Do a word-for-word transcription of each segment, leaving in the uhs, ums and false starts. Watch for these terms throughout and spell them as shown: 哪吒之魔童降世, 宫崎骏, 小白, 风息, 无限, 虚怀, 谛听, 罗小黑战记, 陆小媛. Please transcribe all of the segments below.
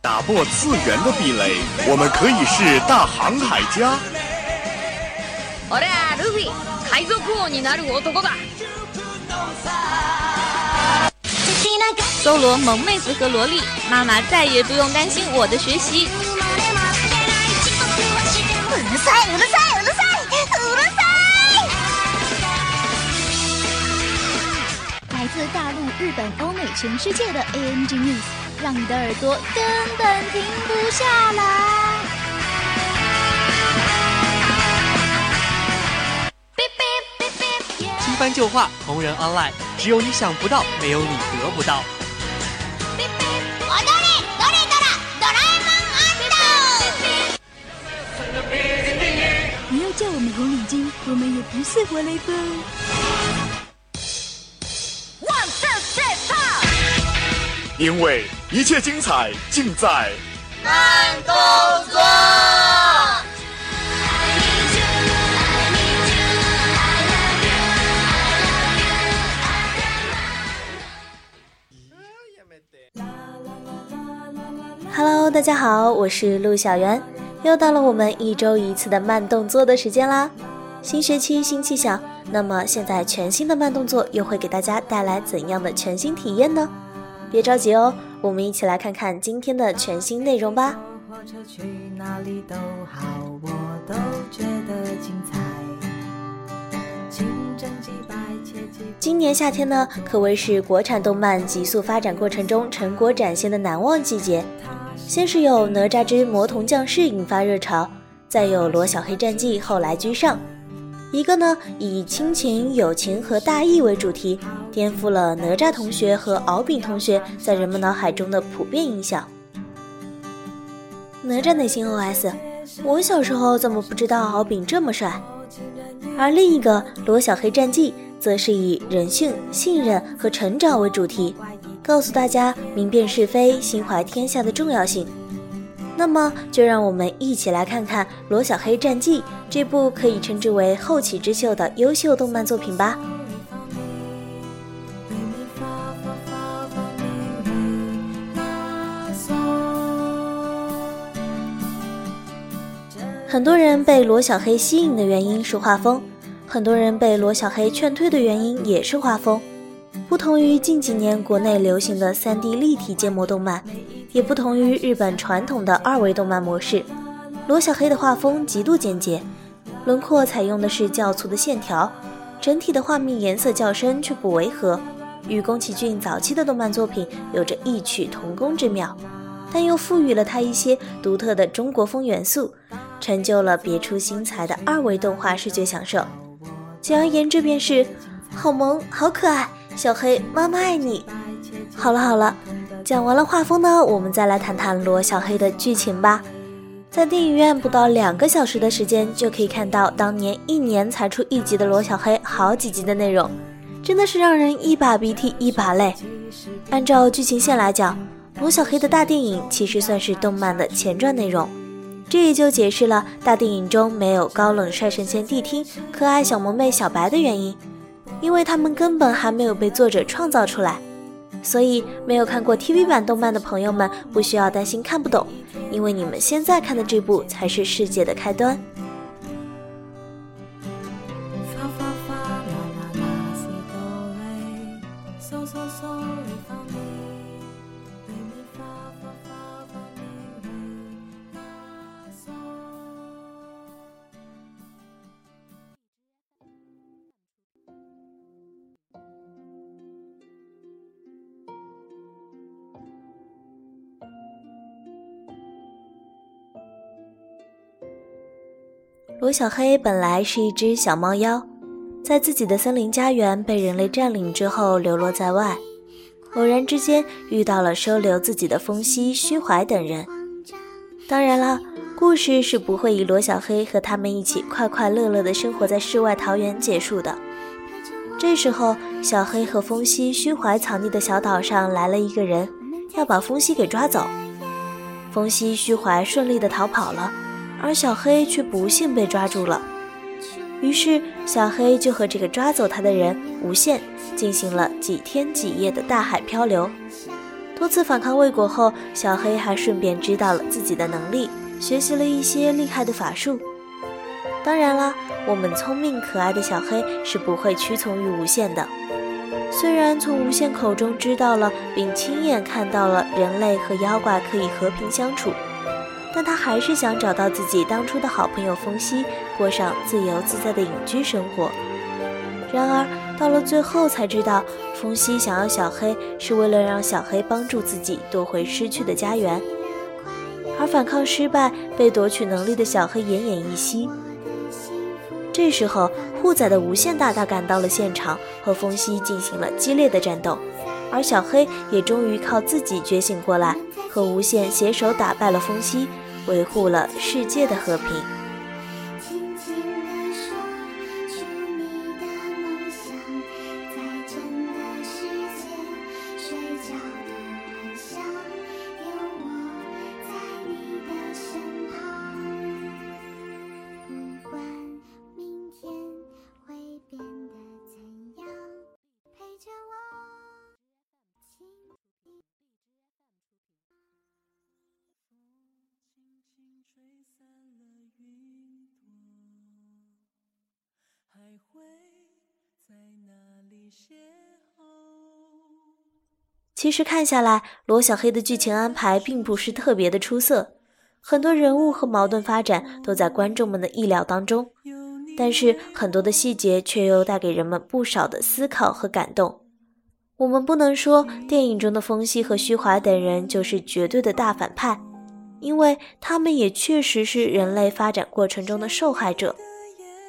打破次元的壁垒，我们可以是大航海家。我はルフィ、海賊王になる男だ。搜罗萌妹子和萝莉，妈妈再也不用担心我的学习。うるさいうるさいうるさいうるさい！来自大陆、日本、欧美、全世界的 A M G News。 让你的耳朵根本停不下来。新番旧话，同人 online， 只有你想不到，没有你得不到。不要叫我们红领巾，我们也不是活雷锋。 因为一切精彩尽在慢动作。Hello， 大家好，我是陆小媛，又到了我们一周一次的慢动作的时间啦。新学期新气象，那么现在全新的慢动作又会给大家带来怎样的全新体验呢？ 别着急哦，我们一起来看看今天的全新内容吧。今年夏天呢，可谓是国产动漫急速发展过程中成果展现的难忘季节。先是有《哪吒之魔童降世》引发热潮，再有《罗小黑战记》后来居上。一个呢，以亲情、友情和大义为主题， 颠覆了哪吒同学和敖丙同学在人们脑海中的普遍印象。哪吒内心 O S： 我小时候怎么不知道敖丙这么帅？而另一个罗小黑战记则是以人性、信任和成长为主题，告诉大家明辨是非、心怀天下的重要性。那么，就让我们一起来看看《罗小黑战记》这部可以称之为后起之秀的优秀动漫作品吧。 很多人被罗小黑吸引的原因是画风，很多人被罗小黑劝退的原因也是画风。不同于近几年国内流行的 三 D 立体建模动漫，也不同于日本传统的二维动漫模式，罗小黑的画风极度简洁，轮廓采用的是较粗的线条，整体的画面颜色较深却不违和，与宫崎骏早期的动漫作品有着异曲同工之妙，但又赋予了它一些独特的中国风元素， 成就了别出心裁的二维动画视觉享受。简而言之便是，好萌好可爱，小黑妈妈爱你。好了好了，讲完了画风呢，我们再来谈谈罗小黑的剧情吧。在电影院不到两个小时的时间，就可以看到当年一年才出一集的罗小黑好几集的内容，真的是让人一把鼻涕一把泪。按照剧情线来讲，罗小黑的大电影其实算是动漫的前传内容。 这也就解释了大电影中没有高冷帅神仙谛听、可爱小萌妹小白的原因，因为他们根本还没有被作者创造出来，所以没有看过 T V 版动漫的朋友们不需要担心看不懂，因为你们现在看的这部才是世界的开端。罗小黑本来是一只小猫妖，在自己的森林家园被人类占领之后流落在外，偶然之间遇到了收留自己的风息、虚怀等人。当然了，故事是不会以罗小黑和他们一起快快乐乐地生活在世外桃源结束的。这时候，小黑和风息、虚怀藏匿的小岛上来了一个人，要把风息给抓走。风息、虚怀顺利地逃跑了， 而小黑却不幸被抓住了，于是小黑就和这个抓走他的人无限进行了几天几夜的大海漂流。多次反抗未果后，小黑还顺便知道了自己的能力，学习了一些厉害的法术。当然啦，我们聪明可爱的小黑是不会屈从于无限的。虽然从无限口中知道了并亲眼看到了人类和妖怪可以和平相处，但他还是想找到自己当初的好朋友风息，过上自由自在的隐居生活。然而到了最后才知道，风息想要小黑是为了让小黑帮助自己夺回失去的家园。而反抗失败被夺取能力的小黑奄奄一息。这时候护崽的无限大大赶到了现场，和风息进行了激烈的战斗，而小黑也终于靠自己觉醒过来，和无限携手打败了风息，维护了世界的和平。还会在哪里邂逅？其实看下来，罗小黑的剧情安排并不是特别的出色，很多人物和矛盾发展都在观众们的意料当中，但是很多的细节却又带给人们不少的思考和感动。我们不能说电影中的风息和虚怀等人就是绝对的大反派，因为他们也确实是人类发展过程中的受害者。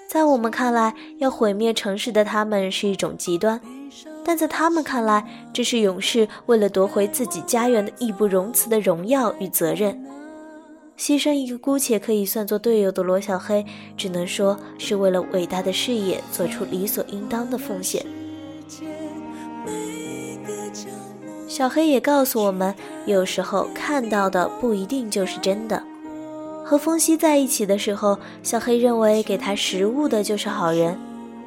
在我们看来，要毁灭城市的他们是一种极端，但在他们看来，这是勇士为了夺回自己家园的义不容辞的荣耀与责任。牺牲一个姑且可以算作队友的罗小黑，只能说是为了伟大的事业做出理所应当的奉献。小黑也告诉我们，有时候看到的不一定就是真的。和风息在一起的时候，小黑认为给他食物的就是好人，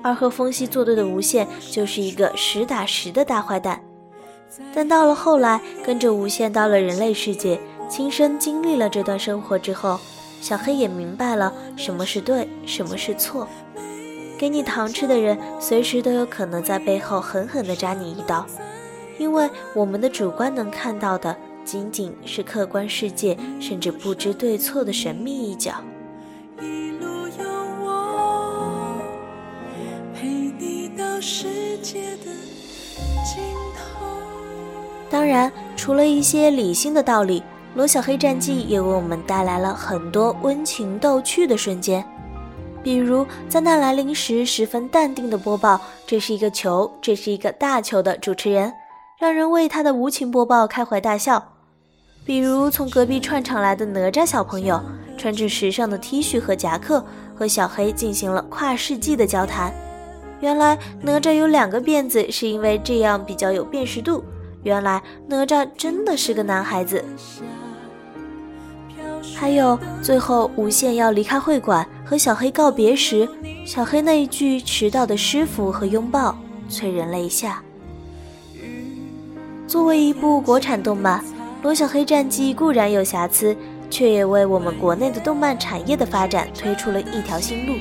而和风息作对的无限就是一个实打实的大坏蛋。但到了后来，跟着无限到了人类世界，亲身经历了这段生活之后，小黑也明白了什么是对，什么是错。给你糖吃的人，随时都有可能在背后狠狠地扎你一刀，因为我们的主观能看到的仅仅是客观世界甚至不知对错的神秘一角。一路有我陪你到世界的尽头。当然，除了一些理性的道理，罗小黑战记也为我们带来了很多温情逗趣的瞬间。比如灾难来临时十分淡定的播报这是一个球，这是一个大球的主持人，让人为他的无情播报开怀大笑。比如从隔壁串场来的哪吒小朋友，穿着时尚的 T 恤和夹克，和小黑进行了跨世纪的交谈。原来哪吒有两个辫子是因为这样比较有辨识度，原来哪吒真的是个男孩子。还有最后无限要离开会馆和小黑告别时，小黑那一句迟到的师傅和拥抱催人泪下。作为一部国产动漫，罗小黑战记固然有瑕疵，却也为我们国内的动漫产业的发展推出了一条新路。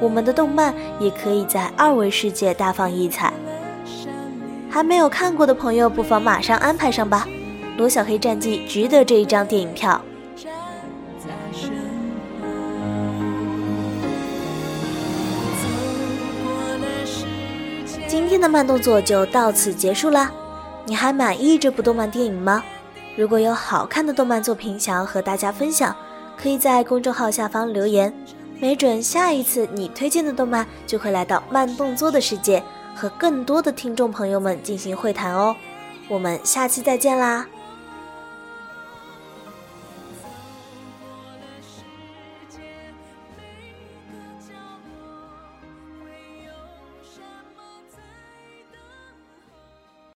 我们的动漫也可以在二维世界大放异彩。还没有看过的朋友不妨马上安排上吧，罗小黑战记值得这一张电影票。今天的慢动作就到此结束啦。你还满意这部动漫电影吗？如果有好看的动漫作品想要和大家分享，可以在公众号下方留言，没准下一次你推荐的动漫就会来到慢动作的世界，和更多的听众朋友们进行会谈哦。我们下期再见啦！